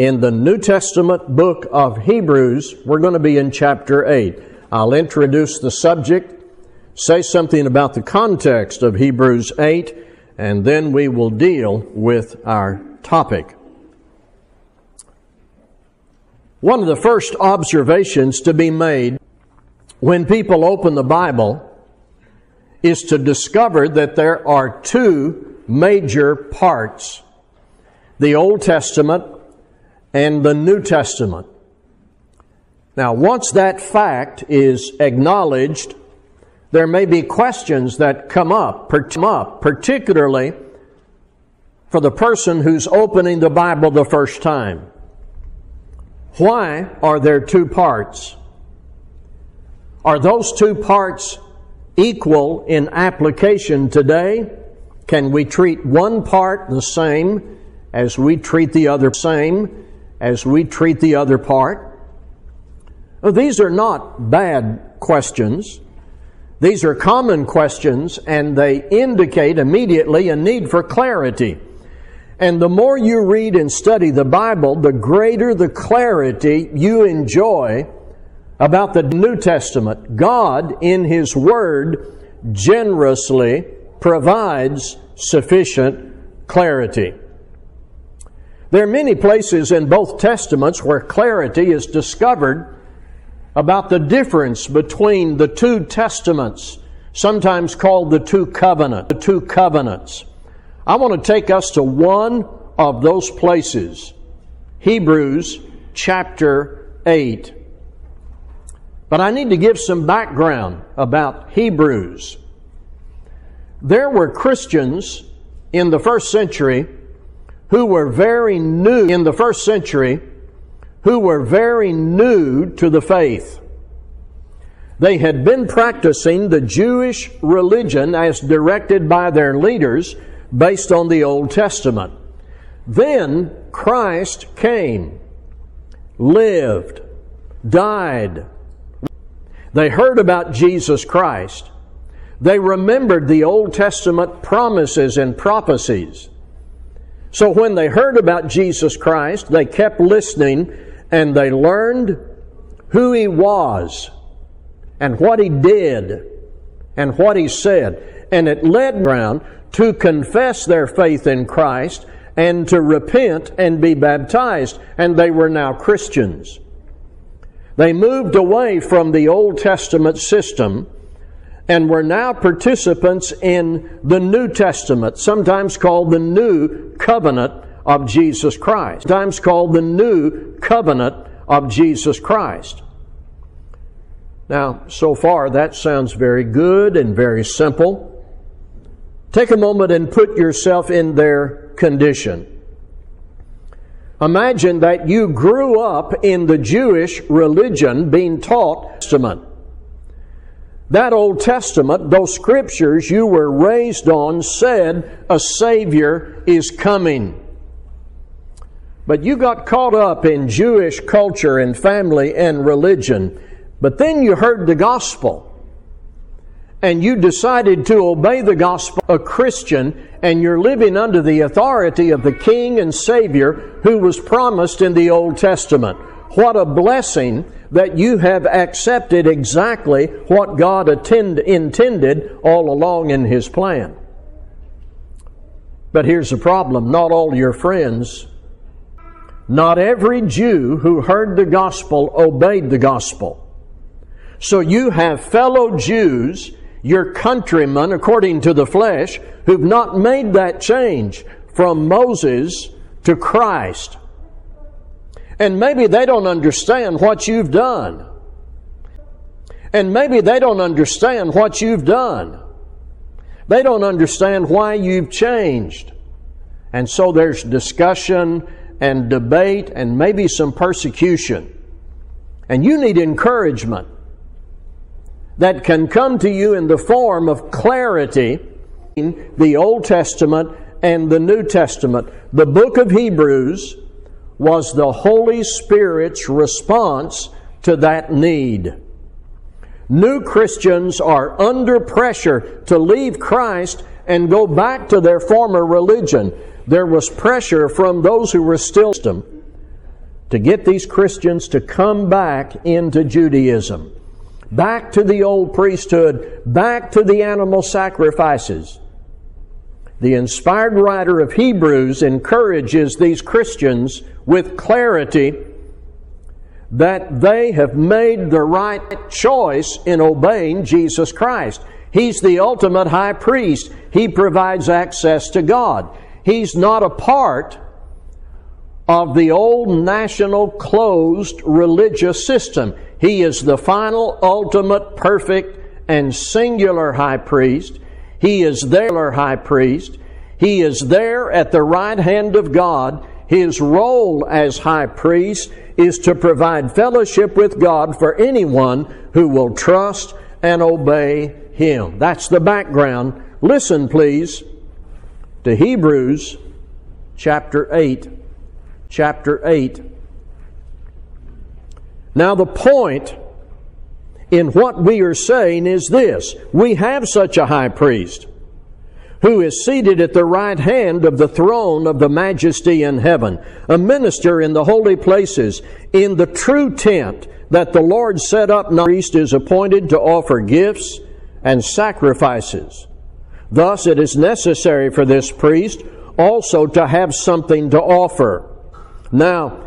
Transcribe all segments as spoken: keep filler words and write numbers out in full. in the New Testament book of Hebrews. We're going to be in chapter eight. I'll introduce the subject, say something about the context of Hebrews eight, and then we will deal with our topic. One of the first observations to be made when people open the Bible is to discover that there are two major parts, the Old Testament and the New Testament. Now, once that fact is acknowledged, there may be questions that come up, particularly for the person who's opening the Bible the first time. Why are there two parts? Are those two parts equal in application today? Can we treat one part the same as we treat the other same as we treat the other part? Well, these are not bad questions. These are common questions, and they indicate immediately a need for clarity. And the more you read and study the Bible, the greater the clarity you enjoy about the New Testament. God, in His Word, generously provides sufficient clarity. There are many places in both Testaments where clarity is discovered about the difference between the two testaments, sometimes called the two covenant, the two covenants. I want to take us to one of those places, Hebrews chapter eight. But I need to give some background about Hebrews. There were Christians in the first century who were very new in the first century who were very new to the faith. They had been practicing the Jewish religion as directed by their leaders based on the Old Testament. Then Christ came, lived, died. They heard about Jesus Christ. They remembered the Old Testament promises and prophecies. So when they heard about Jesus Christ, they kept listening, and they learned who He was and what He did and what He said. And it led them to confess their faith in Christ and to repent and be baptized, and they were now Christians. They moved away from the Old Testament system and were now participants in the New Testament, sometimes called the New Covenant of Jesus Christ. Sometimes called the New Covenant of Jesus Christ. Now, so far, that sounds very good and very simple. Take a moment and put yourself in their condition. Imagine that you grew up in the Jewish religion being taught Testament. That Old Testament, those scriptures you were raised on, said a Savior is coming. But you got caught up in Jewish culture and family and religion. But then you heard the gospel, and you decided to obey the gospel, a Christian, and you're living under the authority of the King and Savior who was promised in the Old Testament. What a blessing that you have accepted exactly what God attend, intended all along in His plan. But here's the problem. Not all your friends, not every Jew who heard the gospel obeyed the gospel. So you have fellow Jews, your countrymen, according to the flesh, who've not made that change from Moses to Christ. And maybe they don't understand what you've done. And maybe they don't understand what you've done. They don't understand why you've changed. And so there's discussion and debate and maybe some persecution. And you need encouragement that can come to you in the form of clarity in the Old Testament and the New Testament. The book of Hebrews was the Holy Spirit's response to that need. New Christians are under pressure to leave Christ and go back to their former religion. There was pressure from those who were still in the system. to get these Christians to come back into Judaism, back to the old priesthood, back to the animal sacrifices. The inspired writer of Hebrews encourages these Christians with clarity that they have made the right choice in obeying Jesus Christ. He's the ultimate high priest. He provides access to God. He's not a part of the old national closed religious system. He is the final, ultimate, perfect, and singular high priest. He is their high priest. He is there at the right hand of God. His role as high priest is to provide fellowship with God for anyone who will trust and obey Him. That's the background. Listen, please, to Hebrews chapter eight. Chapter eight. Now the point in what we are saying is this: we have such a high priest who is seated at the right hand of the throne of the majesty in heaven, a minister in the holy places, in the true tent that the Lord set up. The priest is appointed to offer gifts and sacrifices. Thus it is necessary for this priest also to have something to offer. Now,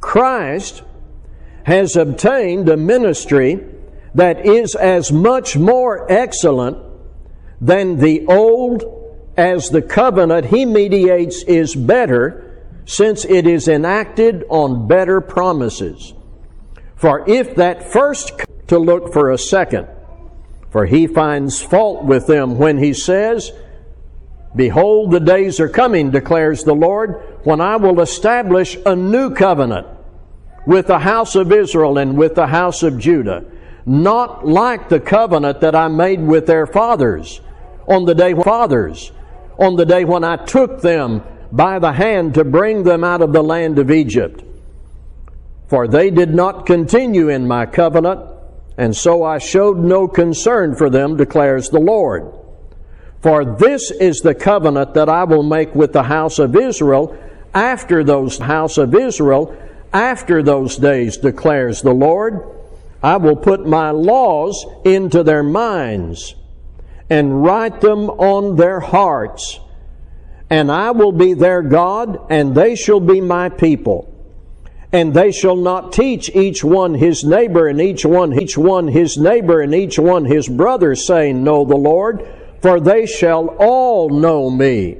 Christ has obtained a ministry that is as much more excellent than the old as the covenant He mediates is better, since it is enacted on better promises. For if that first to look for a second, for He finds fault with them when He says, "Behold, the days are coming, declares the Lord, when I will establish a new covenant with the house of Israel and with the house of Judah, not like the covenant that I made with their fathers on the day when, fathers, on the day when I took them by the hand to bring them out of the land of Egypt. For they did not continue in my covenant, and so I showed no concern for them, declares the Lord. For this is the covenant that I will make with the house of Israel after those house of Israel after those days, declares the Lord. I will put my laws into their minds and write them on their hearts, and I will be their God, and they shall be my people. And they shall not teach each one his neighbor and each one each one his neighbor and each one his brother, saying, Know the Lord, for they shall all know me,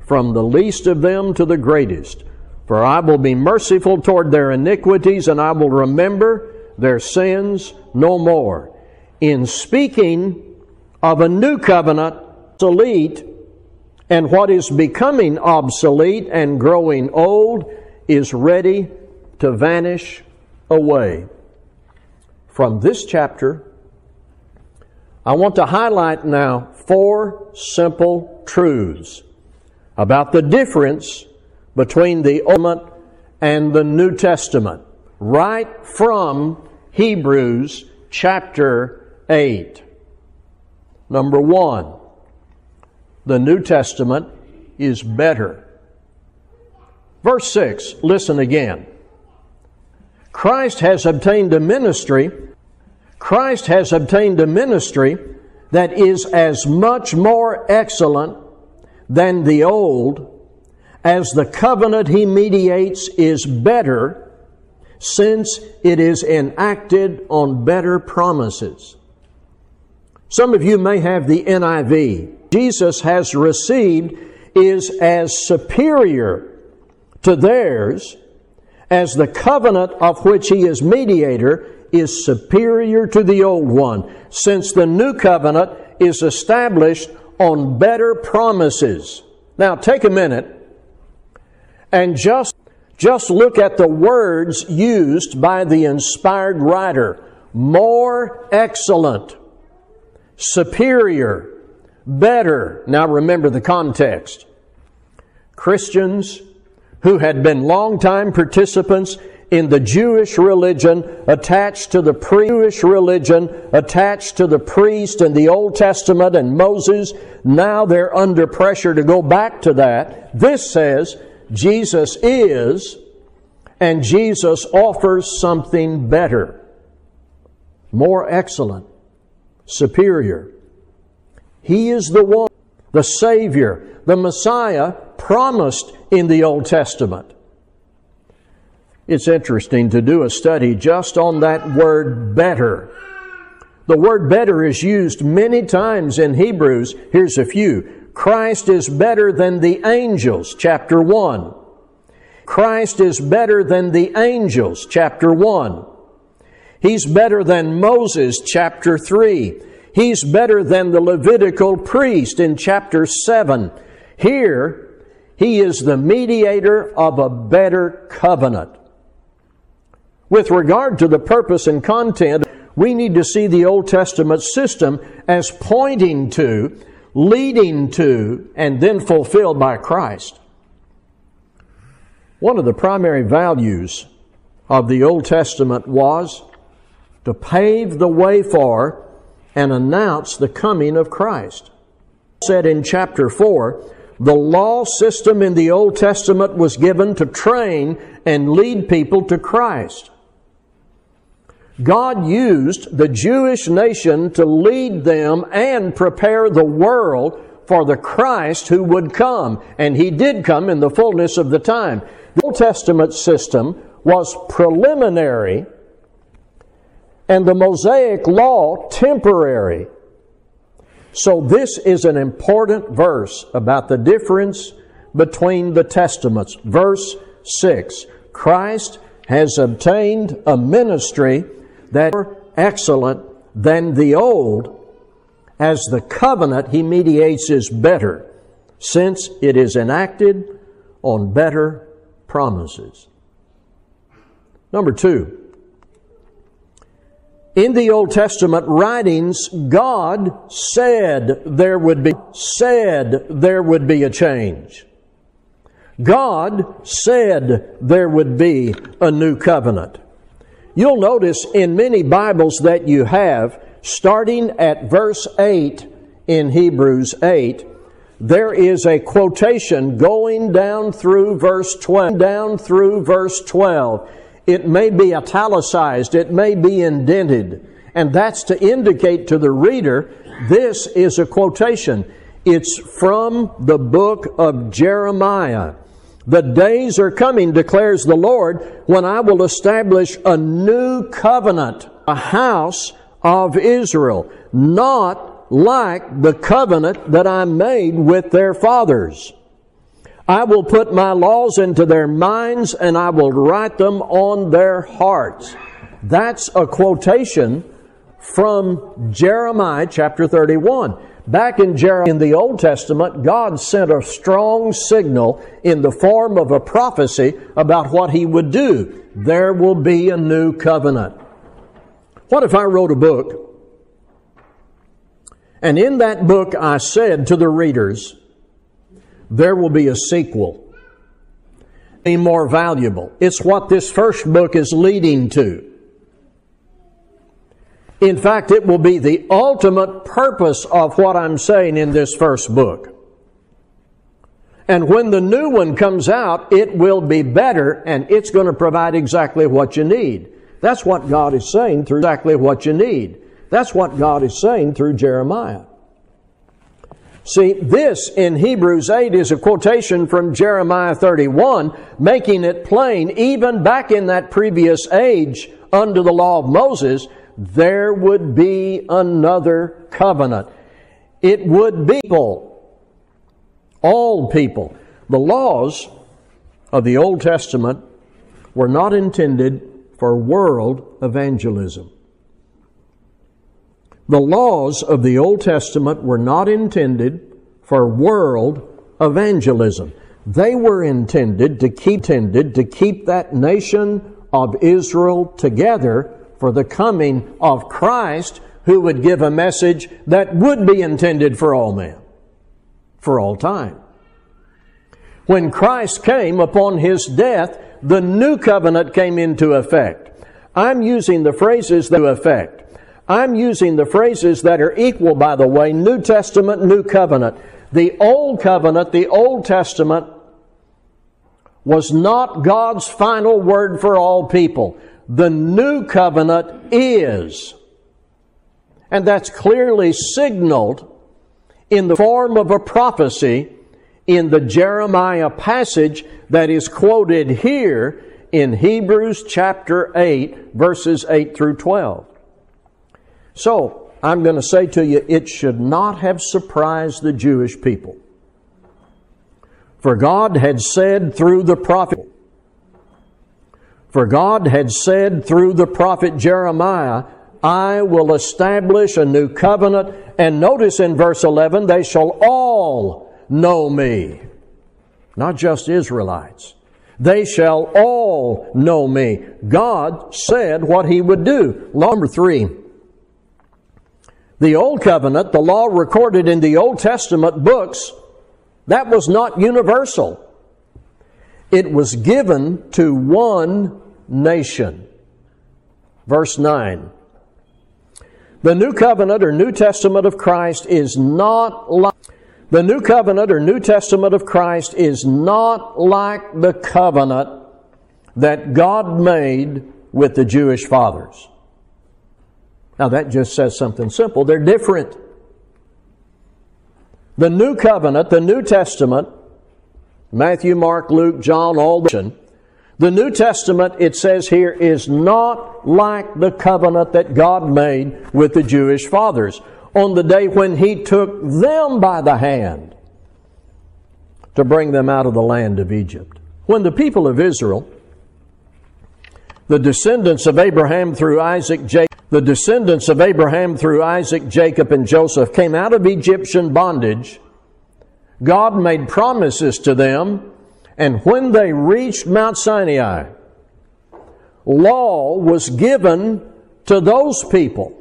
from the least of them to the greatest. For I will be merciful toward their iniquities, and I will remember their sins no more." In speaking of a new covenant, obsolete, and what is becoming obsolete and growing old is ready to vanish away. From this chapter, I want to highlight now four simple truths about the difference between the Old and the New Testament, right from Hebrews chapter eight. Number one, the New Testament is better. Verse six, listen again. Christ has obtained a ministry. Christ has obtained a ministry that is as much more excellent than the old, as the covenant He mediates is better, since it is enacted on better promises. Some of you may have the N I V. Jesus has received is as superior to theirs, as the covenant of which He is mediator is superior to the old one, since the new covenant is established on better promises. Now take a minute and just Just look at the words used by the inspired writer. More excellent, superior, better. Now remember the context. Christians who had been long-time participants in the Jewish religion attached to the pre- Jewish religion attached to the priest and the Old Testament and Moses, now they're under pressure to go back to that. This says Jesus is, and Jesus offers something better, more excellent, superior. He is the one, the Savior, the Messiah promised in the Old Testament. It's interesting to do a study just on that word better. The word better is used many times in Hebrews. Here's a few. Christ is better than the angels, chapter one. Christ is better than the angels, chapter one. He's better than Moses, chapter three. He's better than the Levitical priest in chapter seven. Here, he is the mediator of a better covenant. With regard to the purpose and content, we need to see the Old Testament system as pointing to, leading to, and then fulfilled by Christ. One of the primary values of the Old Testament was to pave the way for and announce the coming of Christ. Said in chapter four, the law system in the Old Testament was given to train and lead people to Christ. God used the Jewish nation to lead them and prepare the world for the Christ who would come. And He did come in the fullness of the time. The Old Testament system was preliminary and the Mosaic law temporary. So this is an important verse about the difference between the Testaments. Verse six, Christ has obtained a ministry that is more excellent than the old, as the covenant He mediates is better, since it is enacted on better promises. Number two, in the Old Testament writings, God said there would be, said there would be a change. God said there would be a new covenant. You'll notice in many Bibles that you have, starting at verse eight in Hebrews eight, there is a quotation going down through verse twelve, down through verse twelve. It may be italicized, it may be indented, and that's to indicate to the reader this is a quotation. It's from the book of Jeremiah. The days are coming, declares the Lord, when I will establish a new covenant, a house of Israel, not like the covenant that I made with their fathers. I will put my laws into their minds, and I will write them on their hearts. That's a quotation from Jeremiah chapter thirty-one. Back in Jeremiah, in the Old Testament, God sent a strong signal in the form of a prophecy about what He would do. There will be a new covenant. What if I wrote a book, and in that book I said to the readers, there will be a sequel, be more valuable. It's what this first book is leading to. In fact, it will be the ultimate purpose of what I'm saying in this first book. And when the new one comes out, it will be better, and it's going to provide exactly what you need. That's what God is saying through exactly what you need. That's what God is saying through Jeremiah. See, this in Hebrews eight is a quotation from Jeremiah thirty-one, making it plain, even back in that previous age, under the law of Moses, there would be another covenant. It would be people, all people. The laws of the Old Testament were not intended for world evangelism. The laws of the Old Testament were not intended for world evangelism. They were intended to keep, intended to keep that nation of Israel together for the coming of Christ, who would give a message that would be intended for all men, for all time. When Christ came upon His death, the new covenant came into effect. I'm using the phrases that effect. I'm using the phrases that are equal, by the way, New Testament, New Covenant. The Old Covenant, the Old Testament, was not God's final word for all people. The New Covenant is. And that's clearly signaled in the form of a prophecy in the Jeremiah passage that is quoted here in Hebrews chapter eight, verses eight through twelve. So, I'm going to say to you, it should not have surprised the Jewish people. For God had said through the prophet, for God had said through the prophet Jeremiah, I will establish a new covenant. And notice in verse eleven, they shall all know me. Not just Israelites. They shall all know me. God said what He would do. Number three. The Old Covenant, the law recorded in the Old Testament books, that was not universal. It was given to one nation. Verse nine. The New Covenant or New Testament of Christ is not like the New Covenant or New Testament of Christ is not like the covenant that God made with the Jewish fathers. Now that just says something simple. They're different. The New Covenant, the New Testament, Matthew, Mark, Luke, John, all the... The New Testament, it says here, is not like the covenant that God made with the Jewish fathers on the day when He took them by the hand to bring them out of the land of Egypt. When the people of Israel, the descendants of Abraham through Isaac, Jacob, The descendants of Abraham through Isaac, Jacob, and Joseph came out of Egyptian bondage. God made promises to them, and when they reached Mount Sinai, law was given to those people.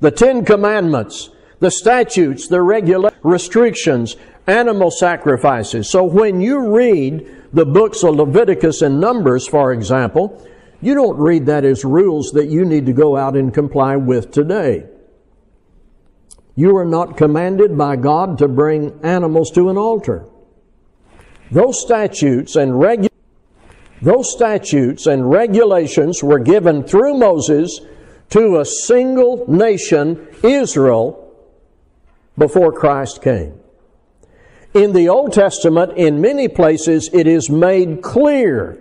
The Ten Commandments, the statutes, the regulations, restrictions, animal sacrifices. So when you read the books of Leviticus and Numbers, for example, you don't read that as rules that you need to go out and comply with today. You are not commanded by God to bring animals to an altar. Those statutes and regu- those statutes and regulations were given through Moses to a single nation, Israel, before Christ came. In the Old Testament, in many places, it is made clear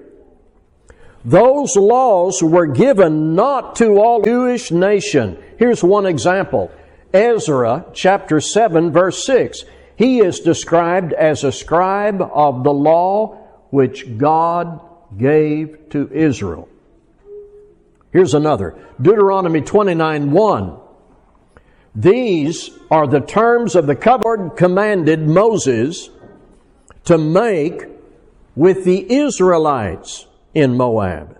those laws were given not to all Jewish nation. Here's one example. Ezra chapter seven verse six. He is described as a scribe of the law which God gave to Israel. Here's another. Deuteronomy twenty-nine one. These are the terms of the covenant commanded Moses to make with the Israelites in Moab,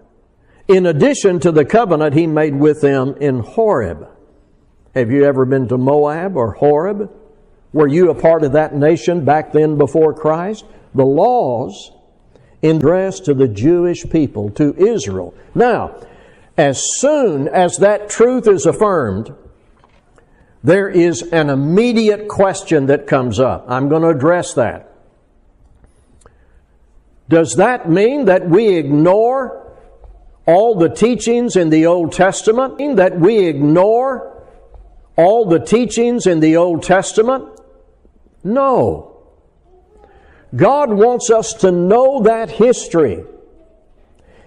in addition to the covenant He made with them in Horeb. Have you ever been to Moab or Horeb? Were you a part of that nation back then before Christ? The laws addressed to the Jewish people, to Israel. Now, as soon as that truth is affirmed, there is an immediate question that comes up. I'm going to address that. Does that mean that we ignore all the teachings in the Old Testament? That we ignore all the teachings in the Old Testament? No. God wants us to know that history.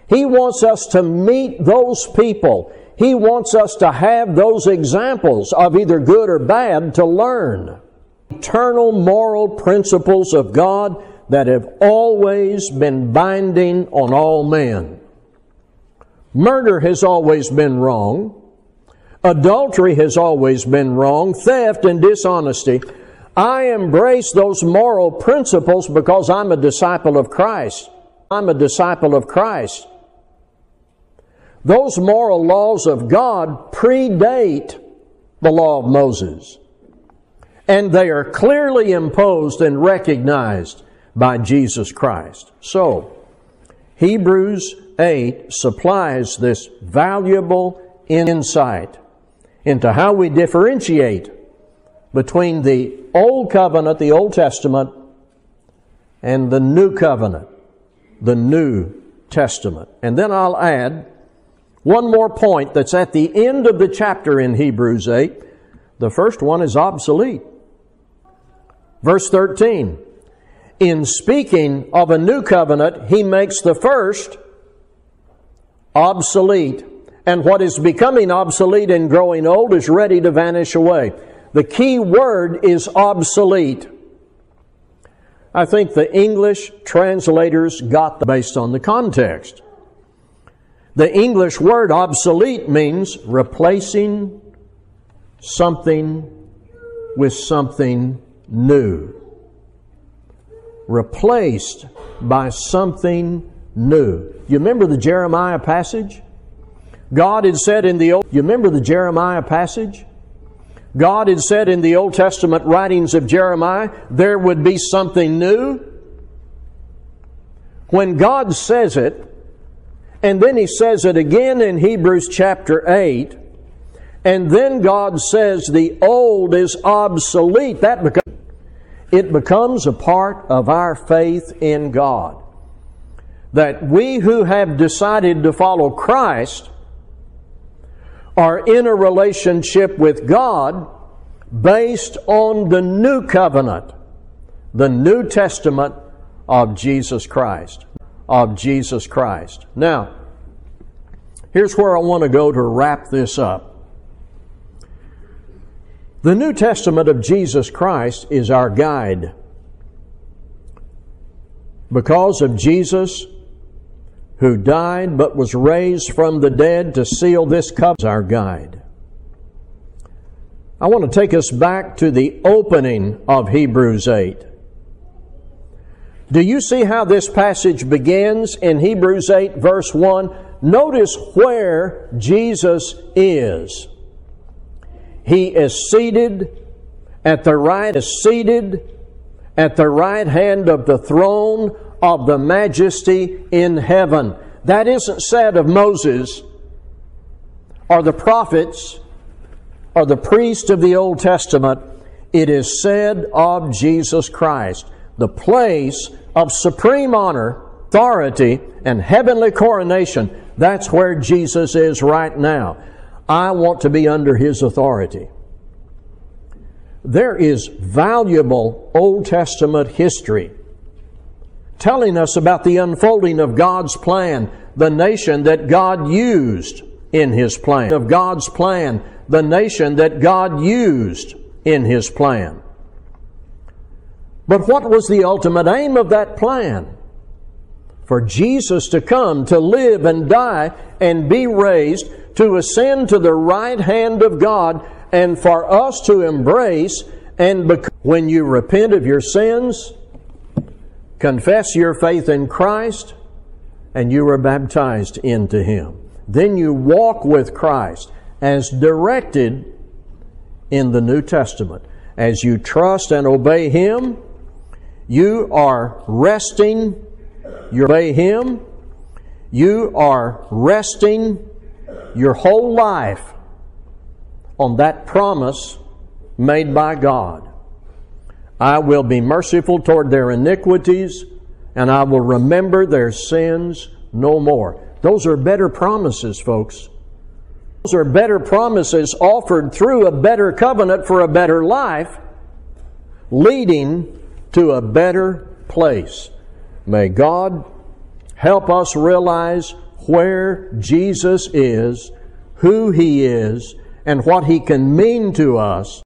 He wants us to meet those people. He wants us to have those examples of either good or bad to learn. Eternal moral principles of God that have always been binding on all men. Murder has always been wrong. Adultery has always been wrong. Theft and dishonesty. I embrace those moral principles because I'm a disciple of Christ. I'm a disciple of Christ. Those moral laws of God predate the law of Moses, and they are clearly imposed and recognized by Jesus Christ. So, Hebrews eight supplies this valuable insight into how we differentiate between the Old Covenant, the Old Testament, and the New Covenant, the New Testament. And then I'll add one more point that's at the end of the chapter in Hebrews eight. The first one is obsolete. Verse thirteen, in speaking of a new covenant, he makes the first obsolete, and what is becoming obsolete and growing old is ready to vanish away. The key word is obsolete. I think the English translators got that based on the context. The English word obsolete means replacing something with something new. Replaced by something new. You remember the Jeremiah passage? God had said in the Old... You remember the Jeremiah passage? God had said in the Old Testament writings of Jeremiah, there would be something new. When God says it, and then He says it again in Hebrews chapter eight, and then God says the old is obsolete, that becomes, it becomes a part of our faith in God. That we who have decided to follow Christ are in a relationship with God based on the new covenant, the New Testament of Jesus Christ. Of Jesus Christ. Now, here's where I want to go to wrap this up. The New Testament of Jesus Christ is our guide. Because of Jesus, who died but was raised from the dead to seal this covenant, our guide. I want to take us back to the opening of Hebrews eight. Do you see how this passage begins in Hebrews eight verse one? Notice where Jesus is. He is seated at the right, is seated at the right hand of the throne of the majesty in heaven. That isn't said of Moses or the prophets or the priests of the Old Testament. It is said of Jesus Christ. The place of supreme honor, authority, and heavenly coronation. That's where Jesus is right now. I want to be under His authority. There is valuable Old Testament history telling us about the unfolding of God's plan, the nation that God used in His plan. Of God's plan, the nation that God used in His plan. But what was the ultimate aim of that plan? For Jesus to come, to live and die and be raised, to ascend to the right hand of God, and for us to embrace and become. When you repent of your sins, confess your faith in Christ, and you were baptized into Him. Then you walk with Christ as directed in the New Testament. As you trust and obey Him, you are resting, you obey Him, you are resting your whole life on that promise made by God. I will be merciful toward their iniquities, and I will remember their sins no more. Those are better promises, folks. Those are better promises offered through a better covenant for a better life, leading to a better place. May God help us realize where Jesus is, who He is, and what He can mean to us.